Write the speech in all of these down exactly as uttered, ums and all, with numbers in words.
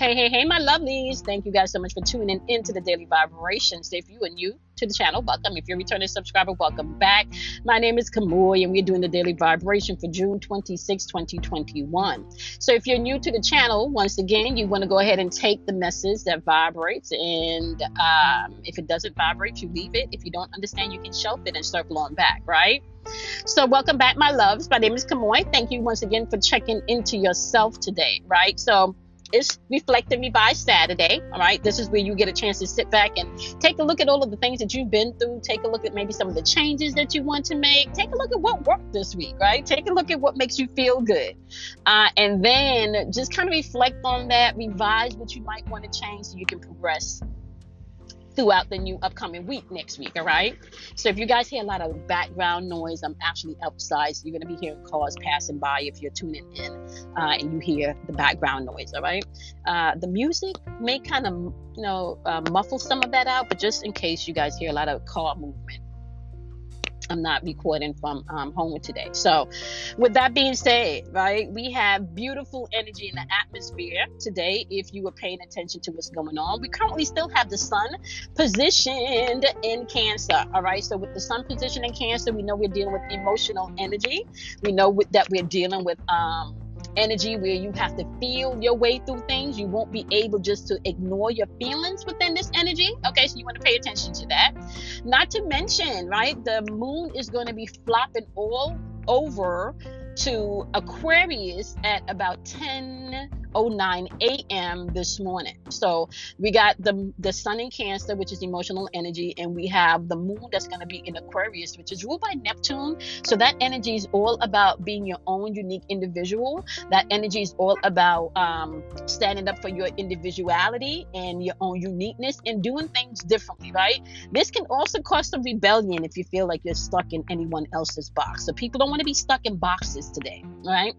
Hey, hey, hey, my lovelies. Thank you guys so much for tuning into the Daily Vibrations. If you are new to the channel, welcome. If you're a returning subscriber, welcome back. My name is Kamoy, and we're doing the Daily Vibration for June twenty-sixth, twenty twenty-one. So if you're new to the channel, once again, you want to go ahead and take the message that vibrates. And um, if it doesn't vibrate, you leave it. If you don't understand, you can shelf it and circle on back, right? So welcome back, my loves. My name is Kamoy. Thank you once again for checking into yourself today, right? So it's Reflecting Me by Saturday. All right. This is where you get a chance to sit back and take a look at all of the things that you've been through. Take a look at maybe some of the changes that you want to make. Take a look at what worked this week. Right. Take a look at what makes you feel good. Uh, and then just kind of reflect on that. Revise what you might want to change so you can progress throughout the new upcoming week next week. All right. So if you guys hear a lot of background noise, I'm actually outside. So you're going to be hearing cars passing by if you're tuning in uh, and you hear the background noise. All right. Uh, the music may kind of, you know, uh, muffle some of that out. But just in case you guys hear a lot of car movement, I'm not recording from um, home today. So with that being said, right, we have beautiful energy in the atmosphere today. If you were paying attention to what's going on, we currently still have the sun positioned in Cancer. All right. So with the sun positioned in Cancer, we know we're dealing with emotional energy. We know with, that we're dealing with um, energy where you have to feel your way through things. You won't be able just to ignore your feelings within this energy. Okay, so you want to pay attention to that. Not to mention, right, the moon is going to be flopping all over to Aquarius at about ten oh nine a.m. this morning. So we got the the sun in Cancer, which is emotional energy, and we have the moon that's going to be in Aquarius, which is ruled by Neptune. So that energy is all about being your own unique individual. That energy is all about um, standing up for your individuality and your own uniqueness and doing things differently, right? This can also cause some rebellion if you feel like you're stuck in anyone else's box. So people don't want to be stuck in boxes today, right?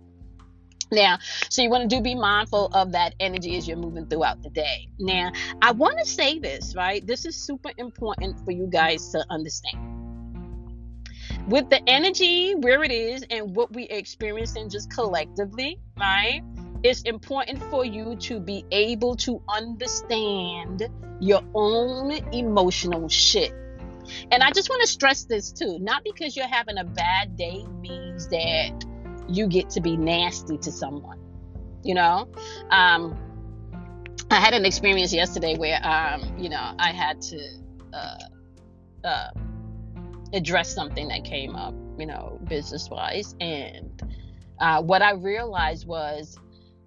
Now, so you want to do be mindful of that energy as you're moving throughout the day. Now, I want to say this, right? This is super important for you guys to understand. With the energy, where it is, and what we're experiencing just collectively, right? It's important for you to be able to understand your own emotional shit. And I just want to stress this too. Not because you're having a bad day means that you get to be nasty to someone, you know. Um, I had an experience yesterday where, um, you know, I had to uh, uh, address something that came up, you know, business-wise. And uh, what I realized was,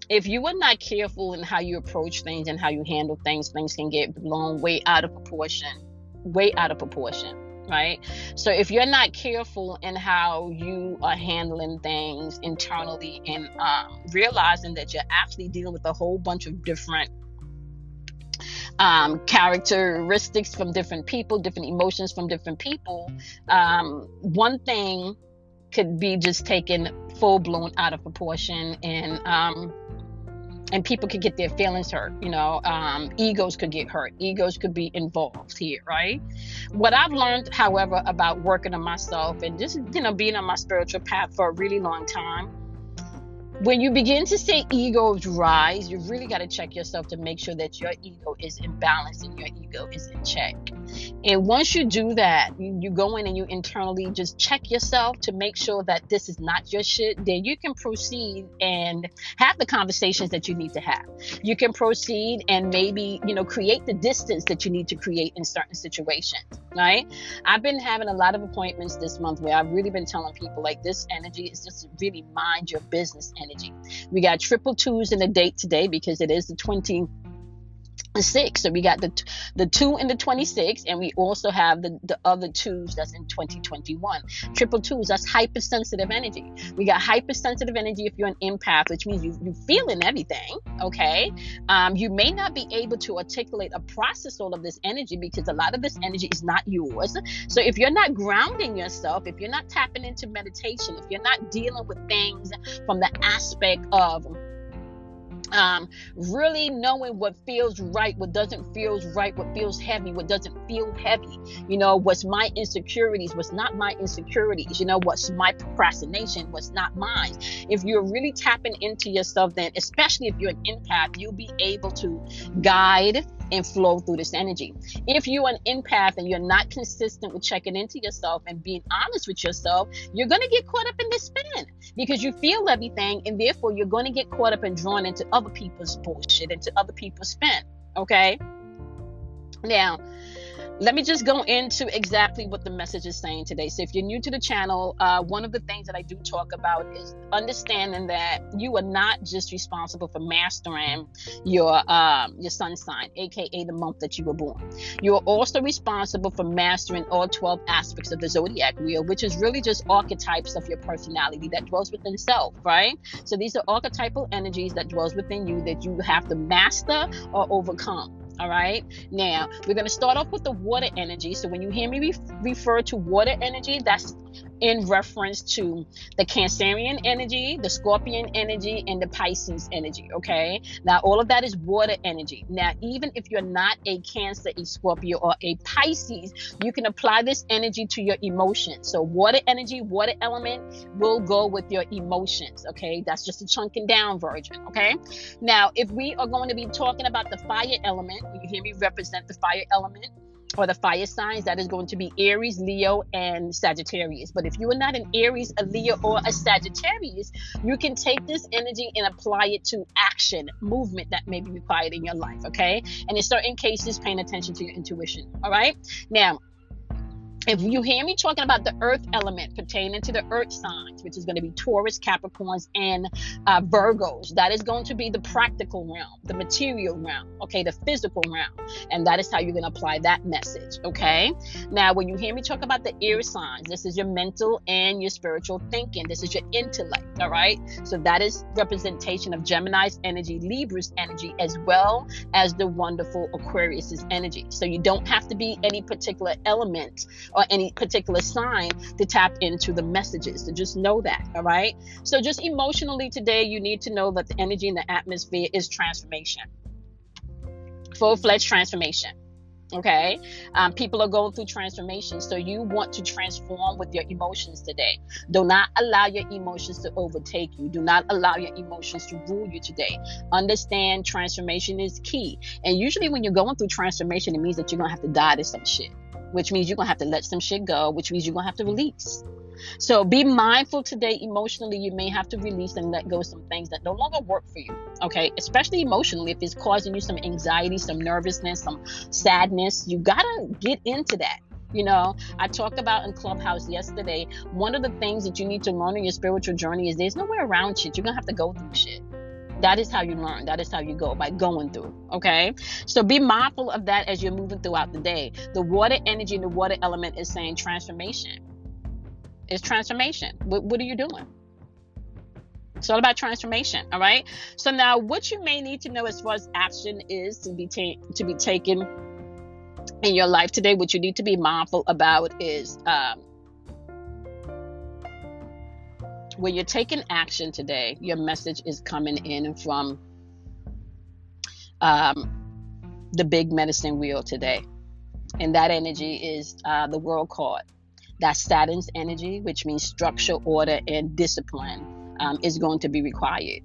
if you are not careful in how you approach things and how you handle things, things can get blown way out of proportion, way out of proportion. Right? So if you're not careful in how you are handling things internally and um, realizing that you're actually dealing with a whole bunch of different um, characteristics from different people, different emotions from different people, um, one thing could be just taken full blown out of proportion, and um, and people could get their feelings hurt, you know, um, egos could get hurt. Egos could be involved here, right? What I've learned, however, about working on myself and just, you know, being on my spiritual path for a really long time, when you begin to see egos rise, you really got to check yourself to make sure that your ego is in balance and your ego is in check. And once you do that, you, you go in and you internally just check yourself to make sure that this is not your shit. Then you can proceed and have the conversations that you need to have. You can proceed and maybe, you know, create the distance that you need to create in certain situations, right? I've been having a lot of appointments this month where I've really been telling people, like, this energy is just really mind your business energy. Energy. We got triple twos in the date today because it is the twenty-sixth. So we got the the two in the twenty-sixth, and we also have the, the other twos that's in twenty twenty-one. Triple twos, that's hypersensitive energy. We got hypersensitive energy if you're an empath, which means you, you're feeling everything, okay? Um, you may not be able to articulate or process all of this energy because a lot of this energy is not yours. So if you're not grounding yourself, if you're not tapping into meditation, if you're not dealing with things from the aspect of Um, really knowing what feels right, what doesn't feel right, what feels heavy, what doesn't feel heavy, you know, what's my insecurities, what's not my insecurities, you know, what's my procrastination, what's not mine. If you're really tapping into yourself, then especially if you're an empath, you'll be able to guide and flow through this energy. If you're an empath and you're not consistent with checking into yourself and being honest with yourself, you're going to get caught up in this spin because you feel everything, and therefore you're going to get caught up and drawn into other people's bullshit, into other people's spin. Okay? Now, let me just go into exactly what the message is saying today. So if you're new to the channel, uh, one of the things that I do talk about is understanding that you are not just responsible for mastering your um, your sun sign, aka the month that you were born. You are also responsible for mastering all twelve aspects of the zodiac wheel, which is really just archetypes of your personality that dwells within self, right? So these are archetypal energies that dwells within you that you have to master or overcome. All right. Now, we're going to start off with the water energy. So when you hear me re- refer to water energy, that's in reference to the Cancerian energy, the Scorpion energy, and the Pisces energy. Okay. Now, all of that is water energy. Now, even if you're not a Cancer, a Scorpio, or a Pisces, you can apply this energy to your emotions. So water energy, water element will go with your emotions. Okay. That's just a chunking down version. Okay. Now, if we are going to be talking about the fire element, you hear me represent the fire element or the fire signs, that is going to be Aries, Leo, and Sagittarius. But if you are not an Aries, a Leo, or a Sagittarius, you can take this energy and apply it to action, movement that may be required in your life, okay? And in certain cases, paying attention to your intuition, all right? Now, if you hear me talking about the earth element pertaining to the earth signs, which is going to be Taurus, Capricorns, and uh, Virgos, that is going to be the practical realm, the material realm, okay, the physical realm. And that is how you're going to apply that message, okay? Now, when you hear me talk about the air signs, this is your mental and your spiritual thinking. This is your intellect, all right? So that is representation of Gemini's energy, Libra's energy, as well as the wonderful Aquarius's energy. So you don't have to be any particular element or any particular sign to tap into the messages. So just know that, all right? So just emotionally today, you need to know that the energy in the atmosphere is transformation. Full-fledged transformation, okay? Um, people are going through transformation, so you want to transform with your emotions today. Do not allow your emotions to overtake you. Do not allow your emotions to rule you today. Understand transformation is key. And usually when you're going through transformation, it means that you're going to have to die to some shit, which means you're going to have to let some shit go, which means you're going to have to release. So be mindful today. Emotionally, you may have to release and let go of some things that no longer work for you, okay? Especially emotionally, if it's causing you some anxiety, some nervousness, some sadness, you got to get into that. You know, I talked about in Clubhouse yesterday, one of the things that you need to learn in your spiritual journey is there's nowhere around shit. You're going to have to go through shit. That is how you learn. That is how you go, by going through, okay? So be mindful of that as you're moving throughout the day. The water energy and the water element is saying transformation. It's transformation. What, what are you doing? It's all about transformation, all right? So now what you may need to know as far as action is to be, ta- to be taken in your life today, what you need to be mindful about is um, when you're taking action today, your message is coming in from um, the big medicine wheel today. And that energy is uh, the world card. That's Saturn's energy, which means structure, order, and discipline um, is going to be required.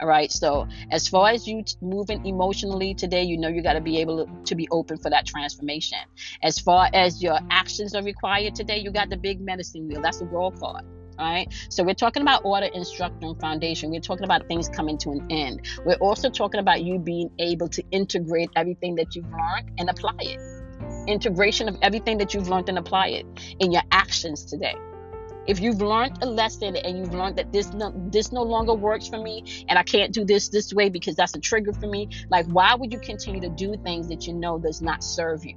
All right. So as far as you t- moving emotionally today, you know, you got to be able to, to be open for that transformation. As far as your actions are required today, you got the big medicine wheel. That's the world card. Right? So we're talking about order, structure, and foundation. We're talking about things coming to an end. We're also talking about you being able to integrate everything that you've learned and apply it. Integration of everything that you've learned and apply it in your actions today. If you've learned a lesson and you've learned that this no, this no longer works for me and I can't do this this way because that's a trigger for me, like why would you continue to do things that you know does not serve you?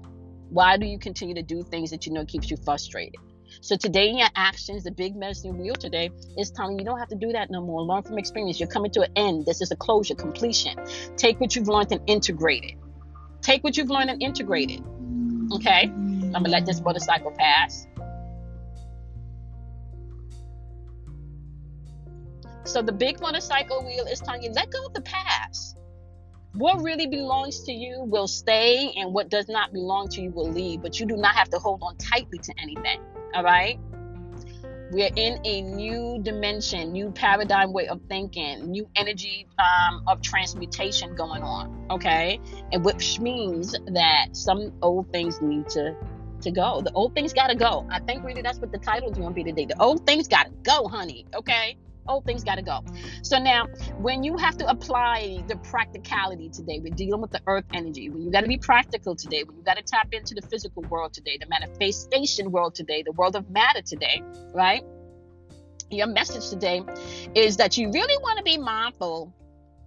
Why do you continue to do things that you know keeps you frustrated? So today in your actions, the big medicine wheel today is telling you, you don't have to do that no more. Learn from experience. You're coming to an end. This is a closure, completion. Take what you've learned and integrate it. Take what you've learned and integrate it. Okay? I'm going to let this motorcycle pass. So the big motorcycle wheel is telling you, let go of the past. What really belongs to you will stay, and what does not belong to you will leave. But you do not have to hold on tightly to anything. All right? We're in a new dimension, new paradigm way of thinking, new energy um, of transmutation going on, okay? And which means that some old things need to, to go. The old things got to go. I think really that's what the title's going to be today. The old things got to go, honey, okay? Old things got to go. So now, when you have to apply the practicality today, we're dealing with the earth energy. When you got to be practical today, when you got to tap into the physical world today, the manifestation world today, the world of matter today, right? Your message today is that you really want to be mindful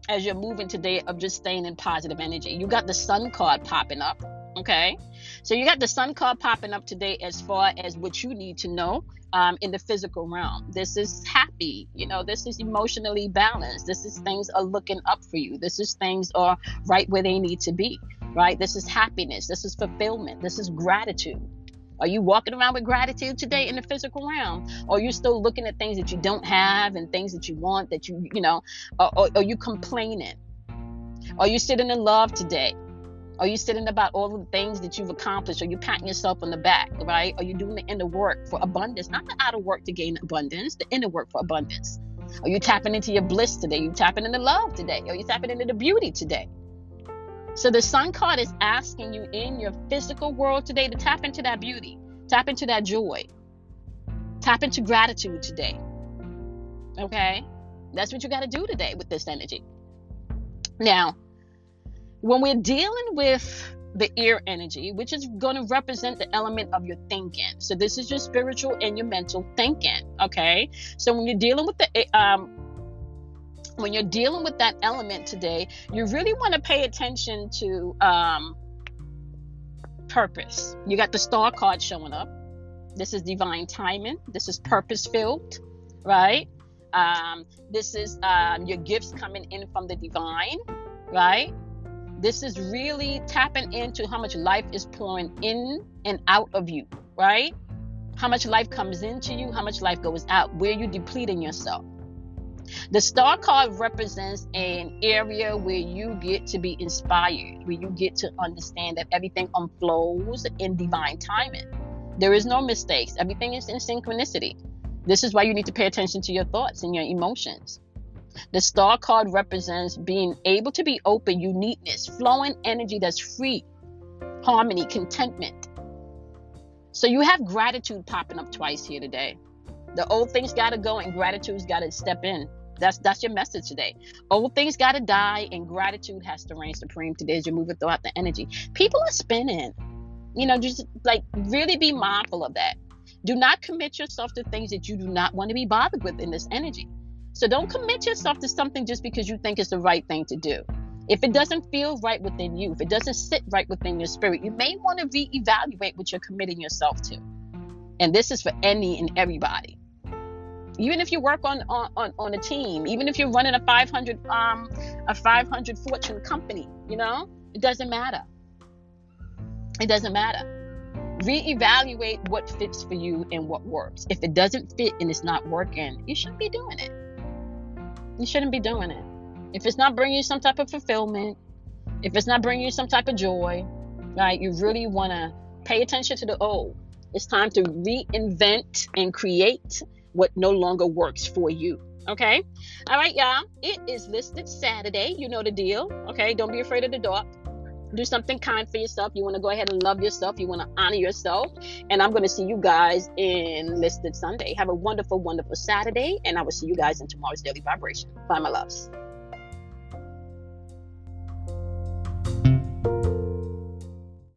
as you're moving today of just staying in positive energy. You got the sun card popping up, okay? So you got the sun card popping up today as far as what you need to know um, in the physical realm. This is happy. You know, this is emotionally balanced. This is things are looking up for you. This is things are right where they need to be, right? This is happiness. This is fulfillment. This is gratitude. Are you walking around with gratitude today in the physical realm? Or are you still looking at things that you don't have and things that you want that you, you know, or, or are you complaining? Are you sitting in love today? Are you sitting about all the things that you've accomplished? Are you patting yourself on the back, right? Are you doing the inner work for abundance? Not the outer work to gain abundance, the inner work for abundance. Are you tapping into your bliss today? Are you tapping into love today? Are you tapping into the beauty today? So the sun card is asking you in your physical world today to tap into that beauty, tap into that joy, tap into gratitude today, okay? That's what you got to do today with this energy. Now, when we're dealing with the ear energy, which is going to represent the element of your thinking. So this is your spiritual and your mental thinking. Okay. So when you're dealing with the, um, when you're dealing with that element today, you really want to pay attention to, um, purpose. You got the star card showing up. This is divine timing. This is purpose filled, right? Um, this is, um, your gifts coming in from the divine, right? This is really tapping into how much life is pouring in and out of you, right? How much life comes into you, how much life goes out, where you're depleting yourself. The star card represents an area where you get to be inspired, where you get to understand that everything unfolds in divine timing. There is no mistakes. Everything is in synchronicity. This is why you need to pay attention to your thoughts and your emotions. The star card represents being able to be open, uniqueness, flowing energy that's free, harmony, contentment. So you have gratitude popping up twice here today. The old things got to go and gratitude's got to step in. That's that's your message today. Old things got to die and gratitude has to reign supreme today as you're moving throughout the energy. People are spinning. You know, just like really be mindful of that. Do not commit yourself to things that you do not want to be bothered with in this energy. So don't commit yourself to something just because you think it's the right thing to do. If it doesn't feel right within you, if it doesn't sit right within your spirit, you may want to reevaluate what you're committing yourself to. And this is for any and everybody. Even if you work on on, on, on a team, even if you're running a five hundred um a five hundred fortune company, you know, it doesn't matter. It doesn't matter. Reevaluate what fits for you and what works. If it doesn't fit and it's not working, you shouldn't be doing it. You shouldn't be doing it. If it's not bringing you some type of fulfillment, if it's not bringing you some type of joy, right? You really want to pay attention to the old. It's time to reinvent and create what no longer works for you. Okay? All right, y'all. It is listed Saturday. You know the deal. Okay? Don't be afraid of the dark. Do something kind for yourself. You want to go ahead and love yourself. You want to honor yourself. And I'm going to see you guys in Listed Sunday. Have a wonderful, wonderful Saturday. And I will see you guys in tomorrow's Daily Vibration. Bye, my loves.